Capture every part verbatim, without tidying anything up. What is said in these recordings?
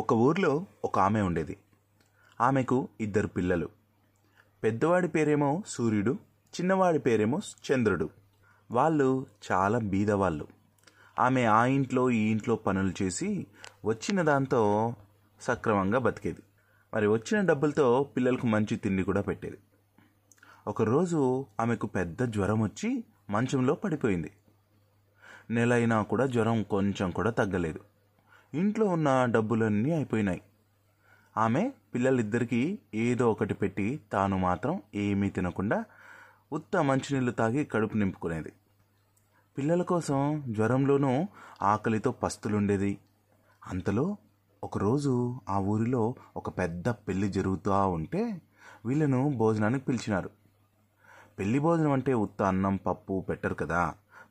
ఒక ఊర్లో ఒక ఆమె ఉండేది. ఆమెకు ఇద్దరు పిల్లలు. పెద్దవాడి పేరేమో సూర్యుడు, చిన్నవాడి పేరేమో చంద్రుడు. వాళ్ళు చాలా బీదవాళ్ళు. ఆమె ఆ ఇంట్లో ఈ ఇంట్లో పనులు చేసి వచ్చిన దాంతో సక్రమంగా బతికేది. మరి వచ్చిన డబ్బులతో పిల్లలకు మంచి తిండి కూడా పెట్టేది. ఒకరోజు ఆమెకు పెద్ద జ్వరం వచ్చి మంచంలో పడిపోయింది. నెలైనా కూడా జ్వరం కొంచెం కూడా తగ్గలేదు. ఇంట్లో ఉన్న డబ్బులన్నీ అయిపోయినాయి. ఆమె పిల్లలిద్దరికీ ఏదో ఒకటి పెట్టి తాను మాత్రం ఏమీ తినకుండా ఉత్త మంచినీళ్ళు తాగి కడుపు నింపుకునేది. పిల్లల కోసం జ్వరంలోనూ ఆకలితో పస్తులుండేది. అంతలో ఒకరోజు ఆ ఊరిలో ఒక పెద్ద పెళ్ళి జరుగుతూ ఉంటే వీళ్ళను భోజనానికి పిలిచినారు. పెళ్లి భోజనం అంటే ఉత్త అన్నం పప్పు పెట్టరు కదా,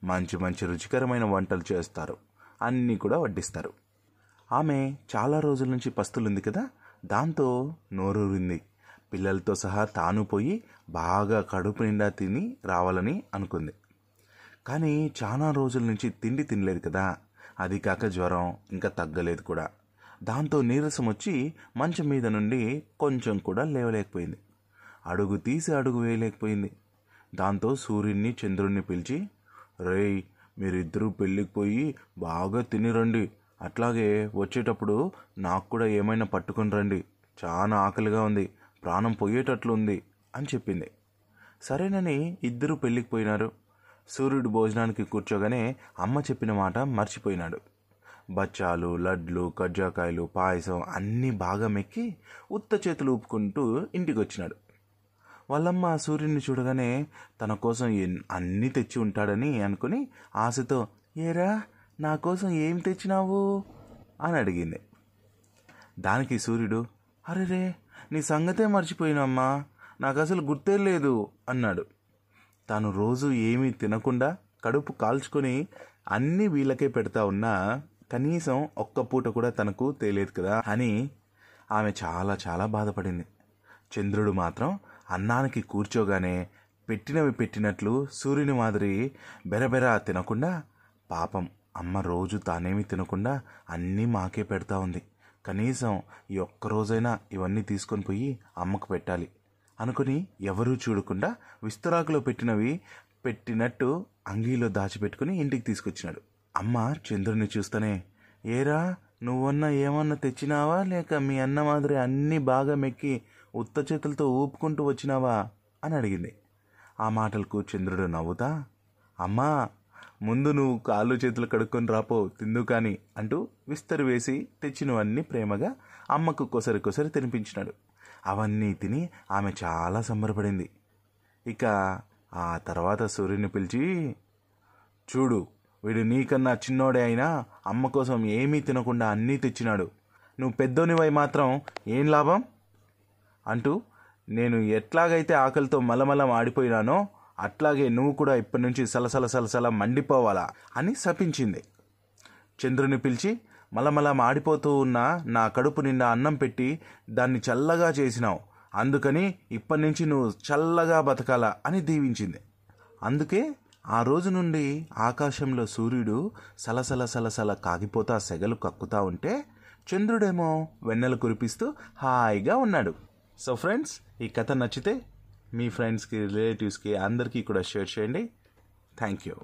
మంచి మంచి రుచికరమైన వంటలు చేస్తారు, అన్నీ కూడా వడ్డిస్తారు. ఆమె చాలా రోజుల నుంచి పస్తులుంది కదా, దాంతో నోరూరింది. పిల్లలతో సహా తాను పోయి బాగా కడుపు నిండా తిని రావాలని అనుకుంది. కానీ చాలా రోజుల నుంచి తిండి తినలేదు కదా, అది కాక జ్వరం ఇంకా తగ్గలేదు కూడా. దాంతో నీరసం వచ్చి మంచం మీద నుండి కొంచెం కూడా లేవలేకపోయింది. అడుగు తీసి అడుగు వేయలేకపోయింది. దాంతో సూర్యుడిని చంద్రుడిని పిలిచి, రేయ్ మీరిద్దరూ పెళ్ళికి పోయి బాగా తినిరండి, అట్లాగే వచ్చేటప్పుడు నాకు కూడా ఏమైనా పట్టుకుని రండి, చాలా ఆకలిగా ఉంది, ప్రాణం పోయేటట్లు ఉంది అని చెప్పింది. సరేనని ఇద్దరూ పెళ్ళికి పోయినారు. సూర్యుడు భోజనానికి కూర్చోగానే అమ్మ చెప్పిన మాట మర్చిపోయినాడు. బచ్చాలు, లడ్లు, కజ్జాకాయలు, పాయసం అన్నీ బాగా మెక్కి ఉత్త చేతులు ఊపుకుంటూ ఇంటికి వచ్చినాడు. వాళ్ళమ్మ సూర్యుడిని చూడగానే తన కోసం అన్నీ తెచ్చి ఉంటాడని అనుకుని ఆశతో, ఏరా నా కోసం ఏం తెచ్చినావు అని అడిగింది. దానికి సూర్యుడు, అరే రే నీ సంగతే మర్చిపోయినమ్మా, నాకు అసలు గుర్తే లేదు అన్నాడు. తాను రోజు ఏమీ తినకుండా కడుపు కాల్చుకొని అన్నీ వీళ్ళకే పెడతా ఉన్నా కనీసం ఒక్క పూట కూడా తనకు తెలియదు కదా అని ఆమె చాలా చాలా బాధపడింది. చంద్రుడు మాత్రం అన్నానికి కూర్చోగానే పెట్టినవి పెట్టినట్లు సూర్యుని మాదిరి బెరబెర తినకుండా, పాపం అమ్మ రోజు తానేమీ తినకుండా అన్నీ మాకే పెడతా ఉంది, కనీసం ఈ ఒక్కరోజైనా ఇవన్నీ తీసుకొని పోయి అమ్మకు పెట్టాలి అనుకుని ఎవరూ చూడకుండా విస్తరాకులో పెట్టినవి పెట్టినట్టు అంగీలో దాచిపెట్టుకుని ఇంటికి తీసుకొచ్చినాడు. అమ్మ చంద్రుడిని చూస్తూనే, ఏరా నువ్వన్నా ఏమన్నా తెచ్చినావా, లేక మీ అన్న మాదిరి అన్నీ బాగా మెక్కి ఉత్త చేతులతో ఊపుకుంటూ వచ్చినావా అని అడిగింది. ఆ మాటలకు చంద్రుడు నవ్వుతా, అమ్మా ముందు నువ్వు కాళ్ళు చేతులు కడుక్కొని రాపో తిందు కానీ అంటూ విస్తరు వేసి తెచ్చినవన్నీ ప్రేమగా అమ్మకు కొసరి కొసరి తినిపించినాడు. అవన్నీ తిని ఆమె చాలా సంబరపడింది. ఇక ఆ తర్వాత సూర్యుని పిలిచి, చూడు వీడు నీకన్నా చిన్నోడే అయినా అమ్మ కోసం ఏమీ తినకుండా అన్నీ తెచ్చినాడు, నువ్వు పెద్దోనివై మాత్రం ఏం లాభం అంటూ, నేను ఎట్లాగైతే ఆకలితో మలమలం ఆడిపోయినానో అట్లాగే నువ్వు కూడా ఇప్పటి నుంచి సలసల సలసల మండిపోవాలా అని శపించింది. చంద్రుని పిలిచి, మలమల మాడిపోతూ ఉన్న నా కడుపు నిండా అన్నం పెట్టి దాన్ని చల్లగా చేసినావు, అందుకని ఇప్పటి నుంచి నువ్వు చల్లగా బతకాలా అని దీవించింది. అందుకే ఆ రోజు నుండి ఆకాశంలో సూర్యుడు సలసల సలసల కాగిపోతా సెగలు కక్కుతా ఉంటే చంద్రుడేమో వెన్నెలు కురిపిస్తూ హాయిగా ఉన్నాడు. సో ఫ్రెండ్స్, ఈ కథ నచ్చితే మీ ఫ్రెండ్స్కి, రిలేటివ్స్కి అందరికీ కూడా షేర్ చేయండి. Thank you.